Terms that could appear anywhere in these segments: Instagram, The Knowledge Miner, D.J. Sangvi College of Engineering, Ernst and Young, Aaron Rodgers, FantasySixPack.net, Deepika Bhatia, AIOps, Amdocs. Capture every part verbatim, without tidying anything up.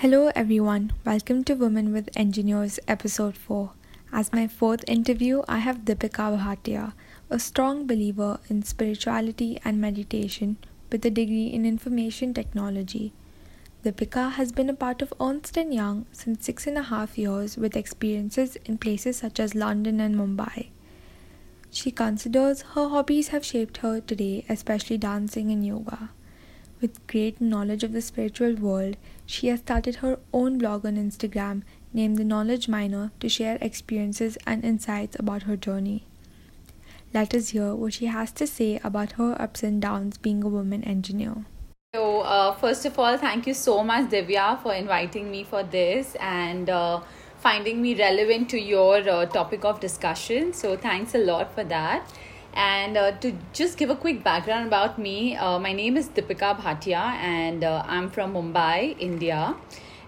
Hello everyone, welcome to Women with Engineers episode four. As my fourth interview, I have Deepika Bhatia, a strong believer in spirituality and meditation with a degree in information technology. Deepika has been a part of Ernst and Young since six and a half years with experiences in places such as London and Mumbai. She considers her hobbies have shaped her today, especially dancing and yoga. With great knowledge of the spiritual world, she has started her own blog on Instagram named The Knowledge Miner to share experiences and insights about her journey. Let us hear what she has to say about her ups and downs being a woman engineer. So, uh, first of all, thank you so much, Divya, for inviting me for this and uh, finding me relevant to your uh, topic of discussion. So, thanks a lot for that. And uh, to just give a quick background about me, uh, my name is Deepika Bhatia and uh, I'm from Mumbai, India.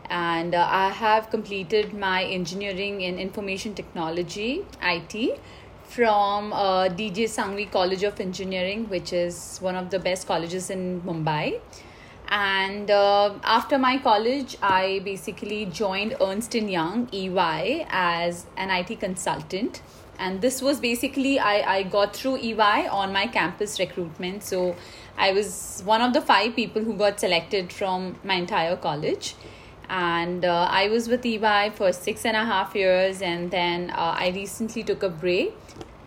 And uh, I have completed my engineering in information technology, I T, from uh, D J. Sangvi College of Engineering, which is one of the best colleges in Mumbai. And uh, after my college, I basically joined Ernst and Young, E Y, as an I T consultant. And this was basically, I, I got through E Y on my campus recruitment. So I was one of the five people who got selected from my entire college. And uh, I was with E Y for six and a half years. And then uh, I recently took a break.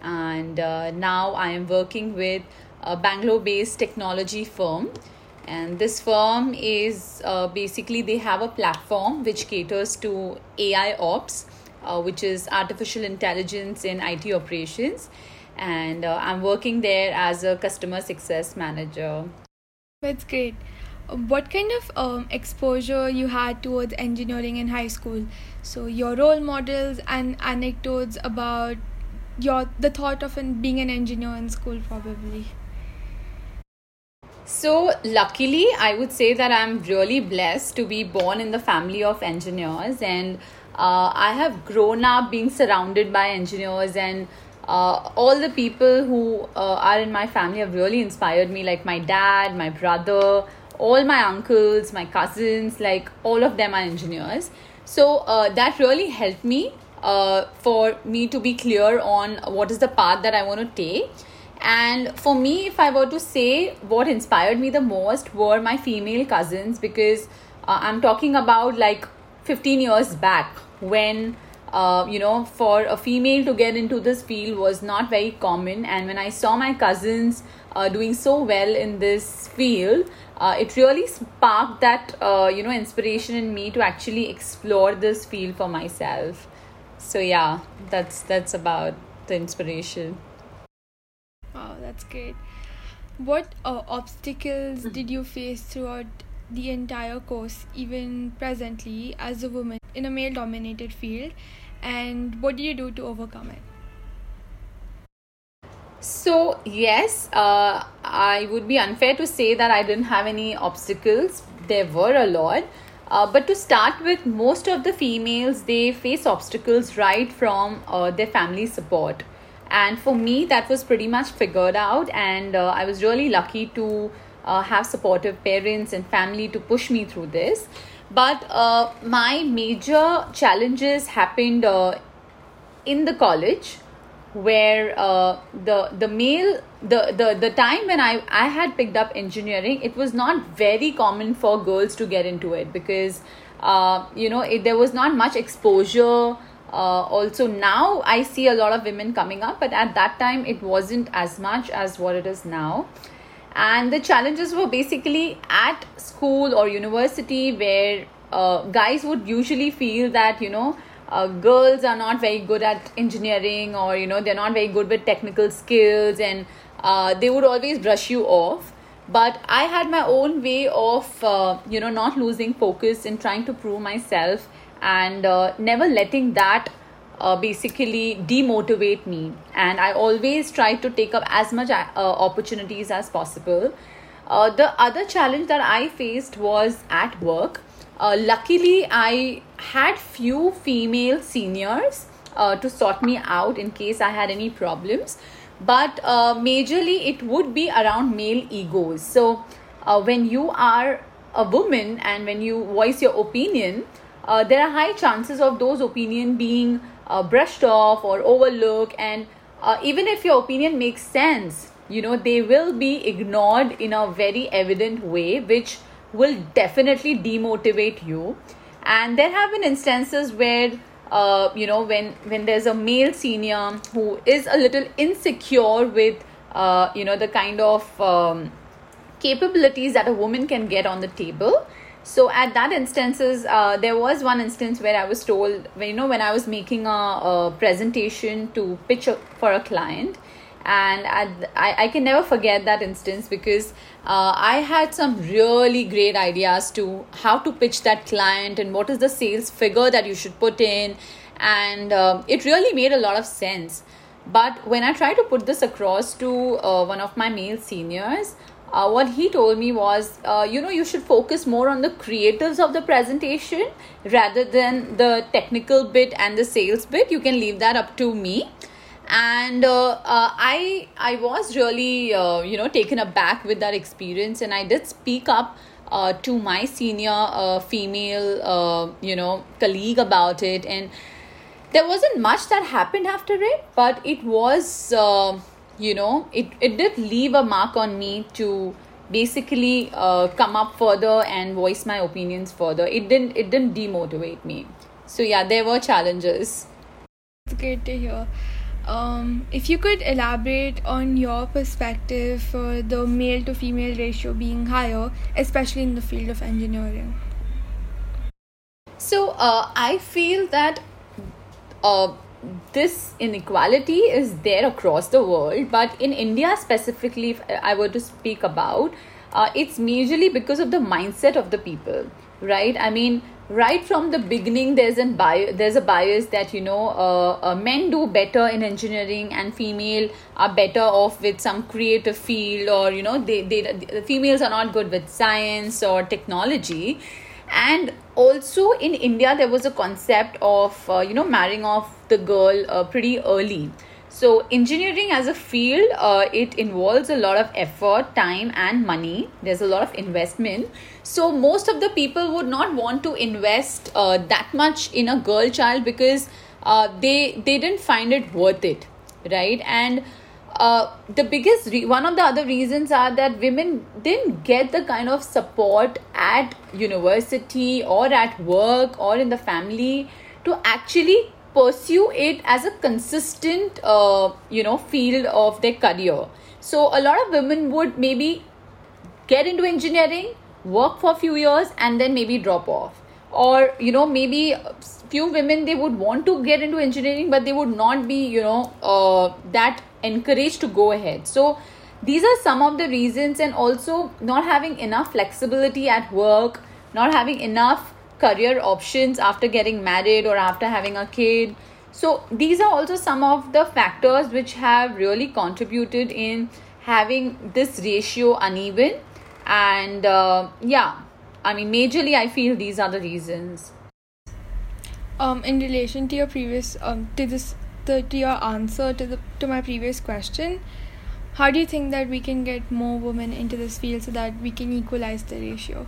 And uh, now I am working with a Bangalore-based technology firm. And this firm is uh, basically, they have a platform which caters to A I Ops. Uh, which is artificial intelligence in I T operations, and uh, I'm working there as a customer success manager. That's great. What kind of um, exposure you had towards engineering in high school? So your role models and anecdotes about your the thought of an, being an engineer in school probably. So luckily, I would say that I'm really blessed to be born in the family of engineers, and Uh, I have grown up being surrounded by engineers, and uh, all the people who uh, are in my family have really inspired me, like my dad, my brother, all my uncles, my cousins, like all of them are engineers. So uh, that really helped me uh, for me to be clear on what is the path that I want to take. And for me, if I were to say what inspired me the most were my female cousins, because uh, I'm talking about like fifteen years back when uh, you know for a female to get into this field was not very common, and when I saw my cousins uh, doing so well in this field, uh, it really sparked that uh, you know inspiration in me to actually explore this field for myself. So yeah, that's that's about the inspiration. Wow, that's great. What uh, obstacles did you face throughout the entire course, even presently as a woman in a male dominated field, and what do you do to overcome it? So yes, uh, I would be unfair to say that I didn't have any obstacles. There were a lot, uh, but to start with, most of the females, they face obstacles right from uh, their family support, and for me that was pretty much figured out, and uh, I was really lucky to Uh, have supportive parents and family to push me through this. But uh, my major challenges happened uh, in the college, where uh, the the male the, the the time when I I had picked up engineering, it was not very common for girls to get into it, because uh, you know it, there was not much exposure. Uh, also now I see a lot of women coming up, but at that time it wasn't as much as what it is now. And the challenges were basically at school or university, where uh, guys would usually feel that, you know, uh, girls are not very good at engineering, or, you know, they're not very good with technical skills, and uh, they would always brush you off. But I had my own way of, uh, you know, not losing focus and trying to prove myself, and uh, never letting that Uh, basically demotivate me, and I always try to take up as much uh, opportunities as possible. Uh, the other challenge that I faced was at work. Uh, luckily, I had few female seniors uh, to sort me out in case I had any problems, but uh, majorly it would be around male egos. So uh, when you are a woman and when you voice your opinion, uh, there are high chances of those opinion being uh, brushed off or overlooked, and uh, even if your opinion makes sense, you know, they will be ignored in a very evident way, which will definitely demotivate you. And there have been instances where uh, you know, when when there's a male senior who is a little insecure with uh, you know, the kind of um, capabilities that a woman can get on the table. So at that instances, uh, there was one instance where I was told, you know, when I was making a, a presentation to pitch a, for a client, and I, I can never forget that instance, because uh, I had some really great ideas to how to pitch that client and what is the sales figure that you should put in, and uh, it really made a lot of sense. But when I tried to put this across to uh, one of my male seniors, Uh, what he told me was, uh, you know, you should focus more on the creatives of the presentation rather than the technical bit and the sales bit. You can leave that up to me. And uh, uh, I I was really, uh, you know, taken aback with that experience. And I did speak up uh, to my senior uh, female, uh, you know, colleague about it. And there wasn't much that happened after it, but it was... Uh, You know, it, it did leave a mark on me to basically uh, come up further and voice my opinions further. It didn't it didn't demotivate me. So yeah, there were challenges. It's great to hear. Um, if you could elaborate on your perspective for the male to female ratio being higher, especially in the field of engineering. So uh, I feel that... Uh, This inequality is there across the world, but in India specifically, if I were to speak about, uh, it's majorly because of the mindset of the people, right? I mean, right from the beginning, there's an bias, there's a bias that, you know, uh, uh, men do better in engineering and female are better off with some creative field, or, you know, they, they the females are not good with science or technology. And also in India, there was a concept of, uh, you know, marrying off the girl uh, pretty early. So engineering as a field, uh, it involves a lot of effort, time and money. There's a lot of investment. So most of the people would not want to invest uh, that much in a girl child, because uh, they, they didn't find it worth it, right? And uh, the biggest, re- one of the other reasons are that women didn't get the kind of support at university or at work or in the family to actually pursue it as a consistent, uh, you know, field of their career. So a lot of women would maybe get into engineering, work for a few years and then maybe drop off. Or, you know, maybe few women, they would want to get into engineering, but they would not be, you know, uh, that encouraged to go ahead. So these are some of the reasons, and also not having enough flexibility at work, not having enough career options after getting married or after having a kid. So these are also some of the factors which have really contributed in having this ratio uneven. And uh, yeah, I mean, majorly I feel these are the reasons. Um, in relation to your previous, um, to this, to, to your answer to the to my previous question, how do you think that we can get more women into this field so that we can equalize the ratio?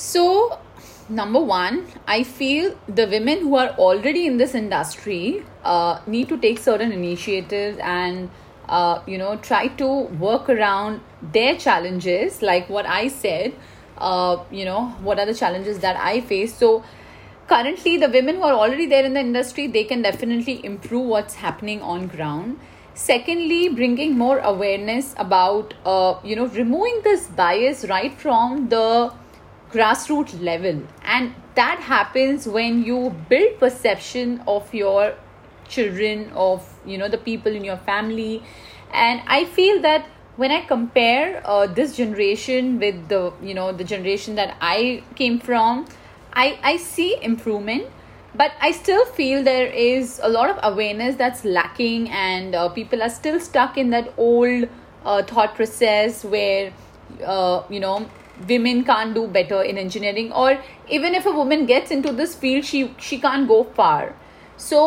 So, number one, I feel the women who are already in this industry uh, need to take certain initiatives and, uh, you know, try to work around their challenges. Like what I said, uh, you know, what are the challenges that I face? So, currently, the women who are already there in the industry, they can definitely improve what's happening on ground. Secondly, bringing more awareness about, uh, you know, removing this bias right from the grassroots level. And that happens when you build perception of your children, of, you know, the people in your family. And I feel that when I compare uh, this generation with the, you know, the generation that I came from, I, I see improvement. But I still feel there is a lot of awareness that's lacking, and uh, people are still stuck in that old uh, thought process where, uh, you know, women can't do better in engineering, or even if a woman gets into this field, she, she can't go far. So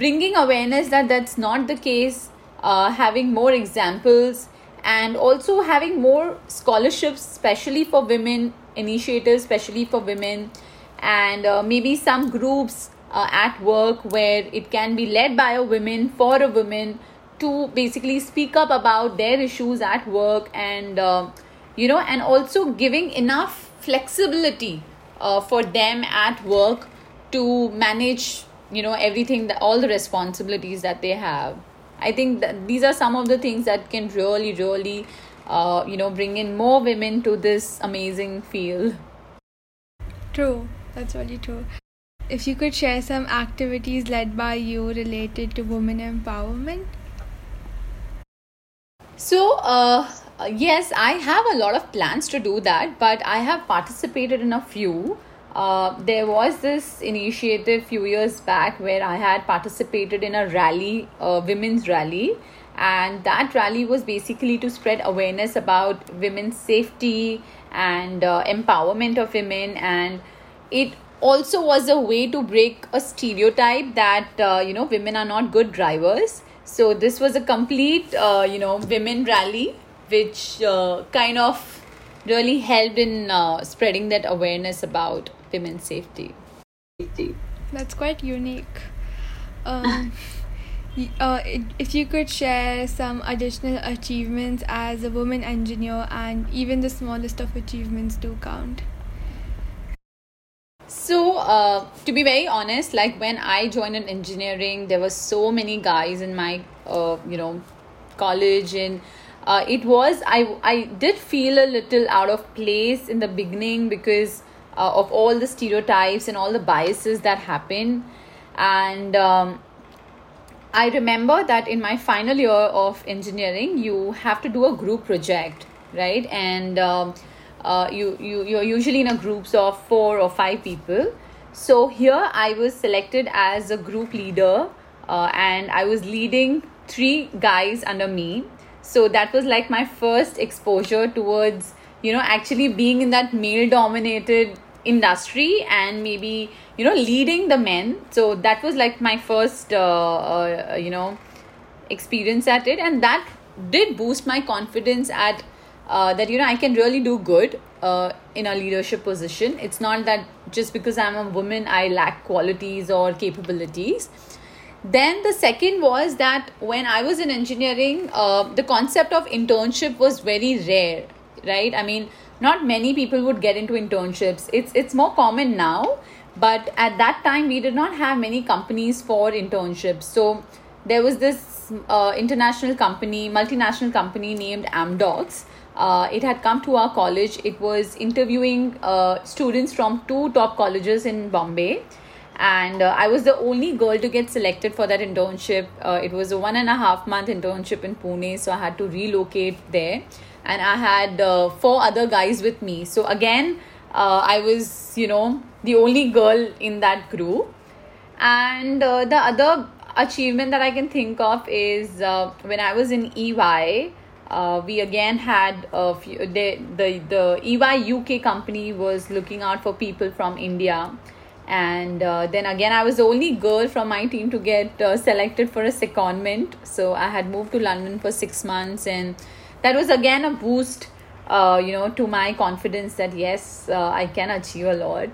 bringing awareness that that's not the case, uh, having more examples and also having more scholarships, especially for women, initiatives, especially for women, and uh, maybe some groups uh, at work where it can be led by a woman for a woman to basically speak up about their issues at work, and uh, you know, and also giving enough flexibility uh, for them at work to manage, you know, everything, that all the responsibilities that they have. I think that these are some of the things that can really, really, uh, you know, bring in more women to this amazing field. True. That's really true. If you could share some activities led by you related to women empowerment. So, uh, yes, I have a lot of plans to do that, but I have participated in a few. Uh, there was this initiative few years back where I had participated in a rally, a women's rally, and that rally was basically to spread awareness about women's safety and uh, empowerment of women, and it also was a way to break a stereotype that uh, you know, women are not good drivers. So this was a complete uh, you know, women rally, which uh, kind of really helped in uh, spreading that awareness about women's safety. That's quite unique. Um, uh, if you could share some additional achievements as a woman engineer, and even the smallest of achievements do count. So uh, to be very honest, like when I joined in engineering, there were so many guys in my uh, you know, college, and uh, it was, I, I did feel a little out of place in the beginning because Uh, of all the stereotypes and all the biases that happen. And um, I remember that in my final year of engineering, you have to do a group project, right? And um, uh, you, you, you're usually in a groups of four or five people. So here I was selected as a group leader, uh, and I was leading three guys under me. So that was like my first exposure towards, you know, actually being in that male dominated industry and maybe, you know, leading the men. So that was like my first, uh, uh, you know, experience at it. And that did boost my confidence at uh, that, you know, I can really do good uh, in a leadership position. It's not that just because I'm a woman, I lack qualities or capabilities. Then the second was that when I was in engineering, uh, the concept of internship was very rare. Right? I mean, not many people would get into internships. It's it's more common now, but at that time we did not have many companies for internships. So there was this uh, international company, multinational company named Amdocs. Uh, it had come to our college. It was interviewing uh, students from two top colleges in Bombay, and uh, I was the only girl to get selected for that internship. Uh, it was a one and a half month internship in Pune, so I had to relocate there. And I had uh, four other guys with me. So again, uh, I was, you know, the only girl in that group. And uh, the other achievement that I can think of is uh, when I was in E Y, uh, we again had a few, the, the, the E Y U K company was looking out for people from India. And uh, then again, I was the only girl from my team to get uh, selected for a secondment. So I had moved to London for six months, and that was again a boost, uh, you know, to my confidence that yes, uh, I can achieve a lot.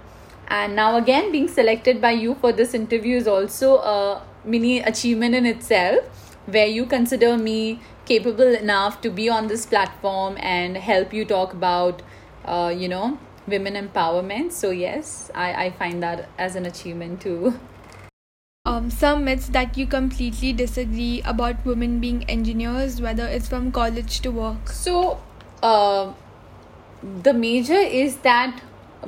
And now again, being selected by you for this interview is also a mini achievement in itself, where you consider me capable enough to be on this platform and help you talk about, uh, you know, women empowerment. So yes, I, I find that as an achievement too. Um, some myths that you completely disagree about women being engineers, whether it's from college to work. So, uh, the major is that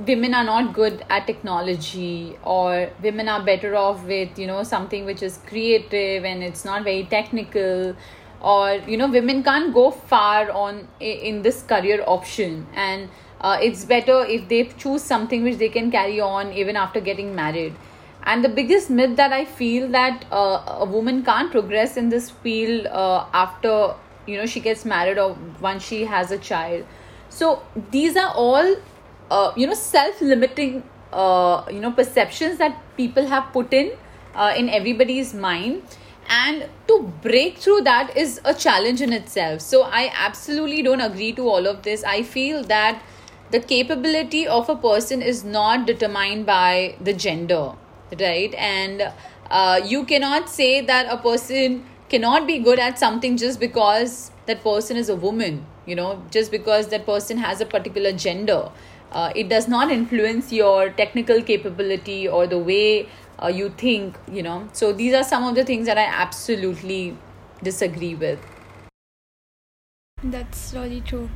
women are not good at technology, or women are better off with, you know, something which is creative and it's not very technical, or, you know, women can't go far on in this career option, and uh, it's better if they choose something which they can carry on even after getting married. And the biggest myth that I feel that uh, a woman can't progress in this field uh, after, you know, she gets married or once she has a child. So these are all, uh, you know, self-limiting, uh, you know, perceptions that people have put in, uh, in everybody's mind. and to break through that is a challenge in itself. So I absolutely don't agree to all of this. I feel that the capability of a person is not determined by the gender, right? And uh, you cannot say that a person cannot be good at something just because that person is a woman, you know, just because that person has a particular gender. Uh, it does not influence your technical capability or the way uh, you think, you know. So these are some of the things that I absolutely disagree with. That's really true.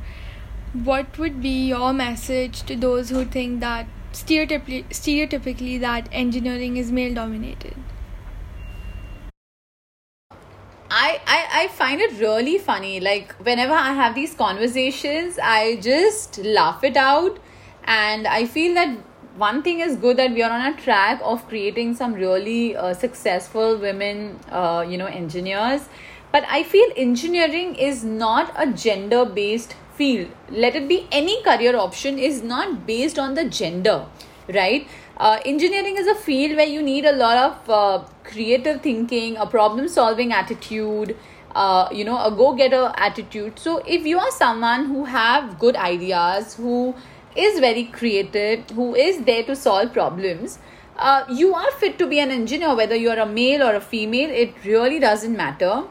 What would be your message to those who think that stereotypically, stereotypically that engineering is male dominated? I, I, I find it really funny. Like whenever I have these conversations, I just laugh it out. And I feel that one thing is good that we are on a track of creating some really uh, successful women, uh, you know, engineers. But I feel engineering is not a gender-based field. Let it be any career option is not based on the gender, right? Uh, engineering is a field where you need a lot of uh, creative thinking, a problem-solving attitude, uh, you know, a go-getter attitude. So if you are someone who have good ideas, who is very creative, who is there to solve problems, uh, you are fit to be an engineer, whether you're a male or a female, it really doesn't matter.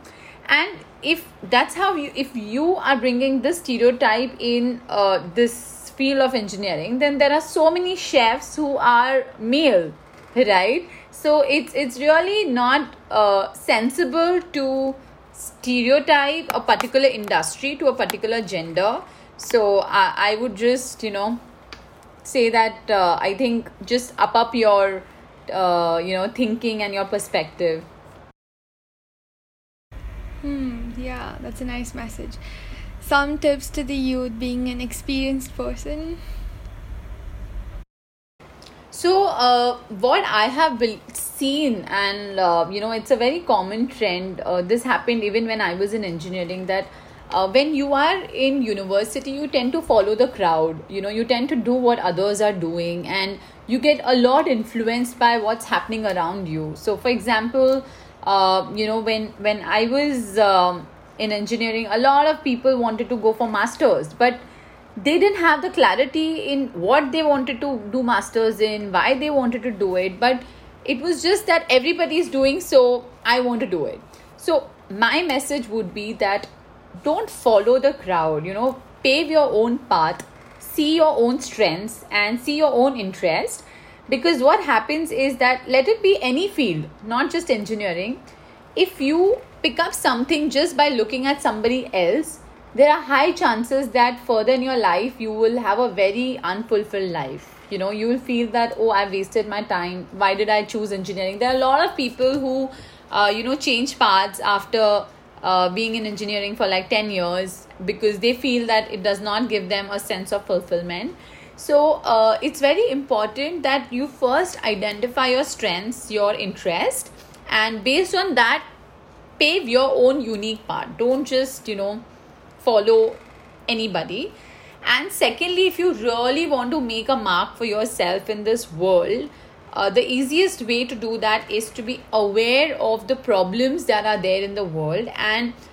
And if that's how you, if you are bringing this stereotype in uh, this field of engineering, then there are so many chefs who are male, right? So it's it's really not uh, sensible to stereotype a particular industry to a particular gender. So I, I would just, you know, say that uh, I think just up up your, uh, you know, thinking and your perspective. Hmm, yeah, that's a nice message. Some tips to the youth being an experienced person. So uh, what I have seen, and, uh, you know, it's a very common trend. Uh, this happened even when I was in engineering, that uh, when you are in university, you tend to follow the crowd. You know, you tend to do what others are doing, and you get a lot influenced by what's happening around you. So, for example, Uh, you know, when when I was um, in engineering, a lot of people wanted to go for masters, but they didn't have the clarity in what they wanted to do masters in, why they wanted to do it. But it was just that everybody is doing, so I want to do it. So my message would be that don't follow the crowd, you know, pave your own path, see your own strengths and see your own interests. Because what happens is that, let it be any field, not just engineering, if you pick up something just by looking at somebody else, there are high chances that further in your life, you will have a very unfulfilled life. You know, you will feel that, oh, I've wasted my time. Why did I choose engineering? There are a lot of people who, uh, you know, change paths after uh, being in engineering for like ten years because they feel that it does not give them a sense of fulfillment. So uh, it's very important that you first identify your strengths, your interest, and based on that, pave your own unique path. Don't just, you know, follow anybody. And secondly, if you really want to make a mark for yourself in this world, uh, the easiest way to do that is to be aware of the problems that are there in the world and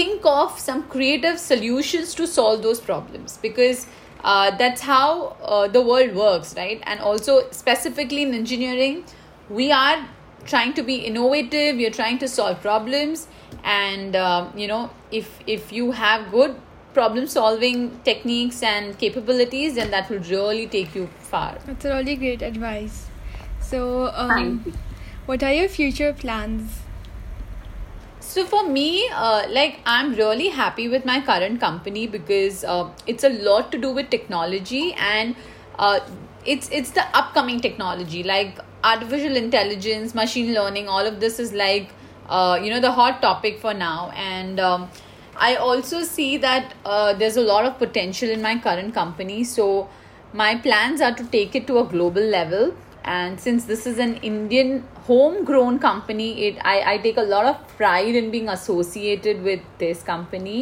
think of some creative solutions to solve those problems, because Uh, that's how uh, the world works, right? And also specifically in engineering, we are trying to be innovative. We are trying to solve problems. And, uh, you know, if if you have good problem solving techniques and capabilities, then that will really take you far. That's really great advice. So um, what are your future plans? So for me, uh, like I'm really happy with my current company because uh, it's a lot to do with technology, and uh, it's it's the upcoming technology like artificial intelligence, machine learning. All of this is like, uh, you know, the hot topic for now. And um, I also see that uh, there's a lot of potential in my current company. So my plans are to take it to a global level. And since this is an Indian homegrown company, it I, I take a lot of pride in being associated with this company.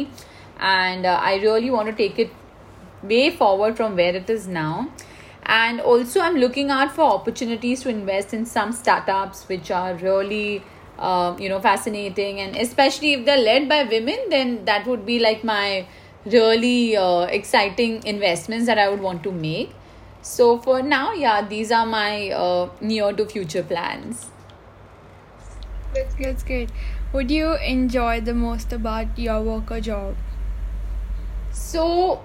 And uh, I really want to take it way forward from where it is now. And also I'm looking out for opportunities to invest in some startups which are really uh, you know, fascinating. And especially if they're led by women, then that would be like my really uh, exciting investments that I would want to make. So for now, yeah, these are my uh, near to future plans. That's, that's great. What do you enjoy the most about your work or job? So,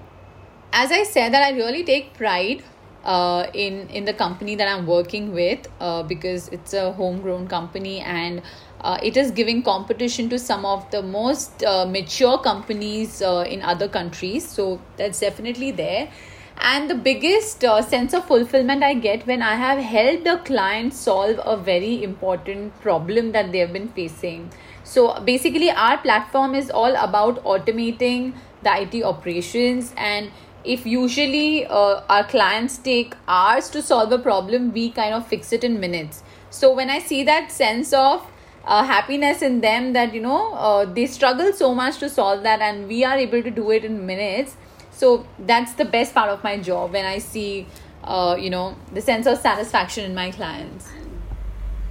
as I said, that I really take pride uh, in, in the company that I'm working with uh, because it's a homegrown company, and uh, it is giving competition to some of the most uh, mature companies uh, in other countries. So that's definitely there. And the biggest uh, sense of fulfillment I get when I have helped a client solve a very important problem that they have been facing. So basically, our platform is all about automating the I T operations. And if usually uh, our clients take hours to solve a problem, we kind of fix it in minutes. So when I see that sense of uh, happiness in them that, you know, uh, they struggle so much to solve that and we are able to do it in minutes. So that's the best part of my job, when I see, uh, you know, the sense of satisfaction in my clients.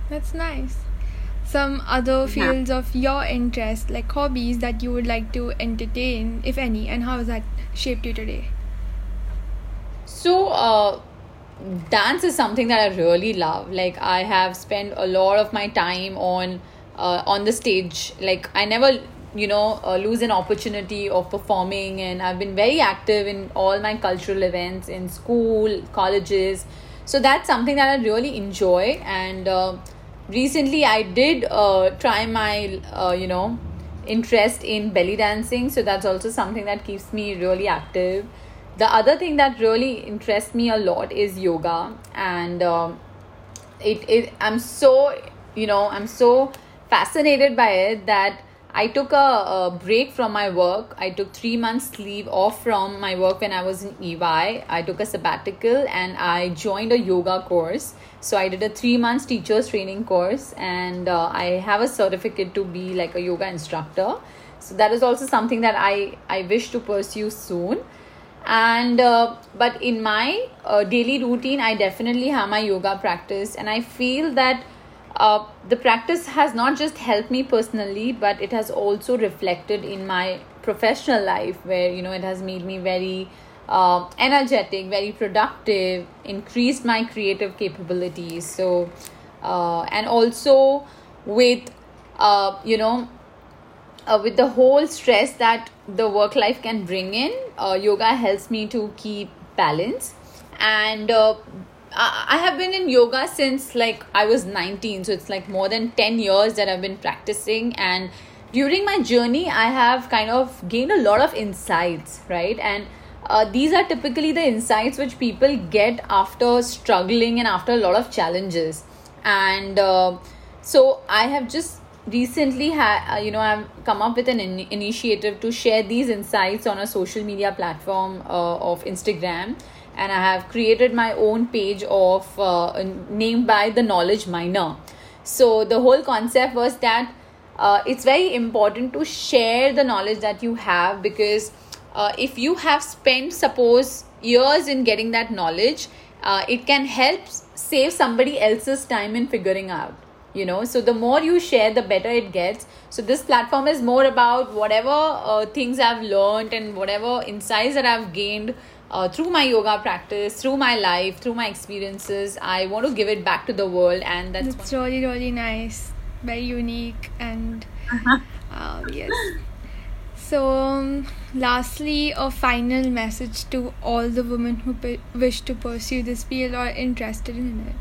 That's nice. Some other fields yeah. of your interest, like hobbies that you would like to entertain, if any, and how has that shaped you today? So uh, dance is something that I really love. Like, I have spent a lot of my time on uh, on the stage. Like, I never... you know, uh, lose an opportunity of performing, and I've been very active in all my cultural events in school, colleges. So that's something that I really enjoy. And uh, recently I did uh, try my, uh, you know, interest in belly dancing. So that's also something that keeps me really active. The other thing that really interests me a lot is yoga. And um, it, it, I'm so, you know, I'm so fascinated by it that I took a, a break from my work. I took three months leave off from my work when I was in E Y. I took a sabbatical and I joined a yoga course. So I did a three months teacher's training course, and uh, I have a certificate to be like a yoga instructor. So that is also something that I, I wish to pursue soon. And uh, but in my uh, daily routine, I definitely have my yoga practice, and I feel that Uh, the practice has not just helped me personally, but it has also reflected in my professional life, where, you know, it has made me very uh, energetic, very productive, increased my creative capabilities. So, uh, and also with, uh, you know, uh, with the whole stress that the work life can bring in, uh, yoga helps me to keep balance. And uh, I have been in yoga since like I was nineteen, so it's like more than ten years that I've been practicing. And during my journey, I have kind of gained a lot of insights, right? And uh, these are typically the insights which people get after struggling and after a lot of challenges. And uh, so I have just recently, ha- you know, I've come up with an in- initiative to share these insights on a social media platform uh, of Instagram. And I have created my own page of uh, named by The Knowledge Miner. So the whole concept was that uh, it's very important to share the knowledge that you have, because uh, if you have spent, suppose, years in getting that knowledge, uh, it can help save somebody else's time in figuring out, you know. So the more you share, the better it gets. So this platform is more about whatever uh, things I've learned and whatever insights that I've gained Uh, through my yoga practice, through my life, through my experiences. I want to give it back to the world, and that's, that's really, really nice, very unique, and uh-huh. uh, yes. So, um, lastly, a final message to all the women who p- wish to pursue this field or interested in it.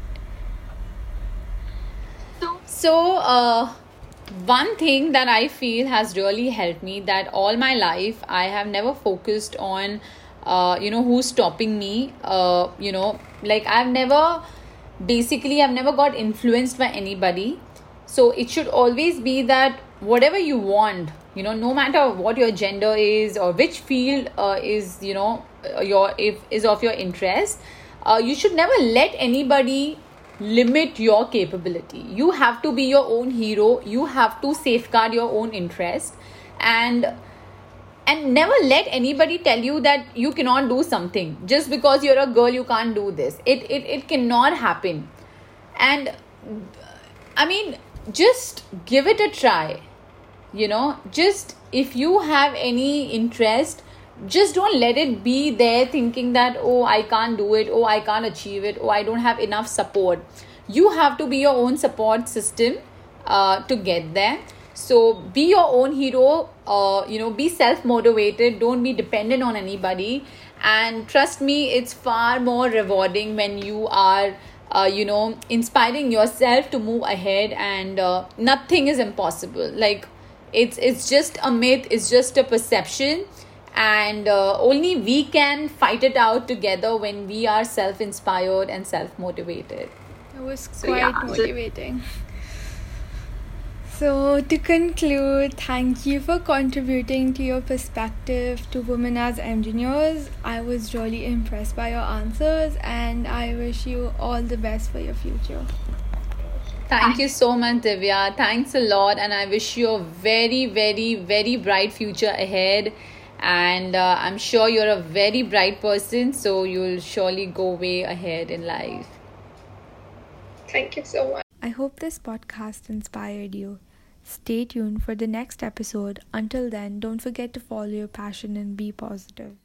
So, uh, one thing that I feel has really helped me, that all my life I have never focused on Uh, you know, who's stopping me, uh, you know, like I've never, basically I've never got influenced by anybody. So it should always be that whatever you want, you know, no matter what your gender is or which field uh, is, you know, your if is of your interest, uh, you should never let anybody limit your capability. You have to be your own hero. You have to safeguard your own interest, and And never let anybody tell you that you cannot do something. Just because you're a girl, you can't do this. It it, it cannot happen. And I mean, just give it a try. You know, just if you have any interest, just don't let it be there thinking that, oh, I can't do it, oh, I can't achieve it, oh, I don't have enough support. You have to be your own support system uh, to get there. So be your own hero, uh, you know, be self-motivated, don't be dependent on anybody. And trust me, it's far more rewarding when you are, uh, you know, inspiring yourself to move ahead, and uh, nothing is impossible. Like it's, it's just a myth, it's just a perception. And uh, only we can fight it out together when we are self-inspired and self-motivated. It was quite so, yeah. motivating. So to conclude, thank you for contributing to your perspective to women as engineers. I was really impressed by your answers, and I wish you all the best for your future. Thank you so much, Divya. Thanks a lot, and I wish you a very, very, very bright future ahead. And uh, I'm sure you're a very bright person, so you'll surely go way ahead in life. Thank you so much. I hope this podcast inspired you. Stay tuned for the next episode. Until then, don't forget to follow your passion and be positive.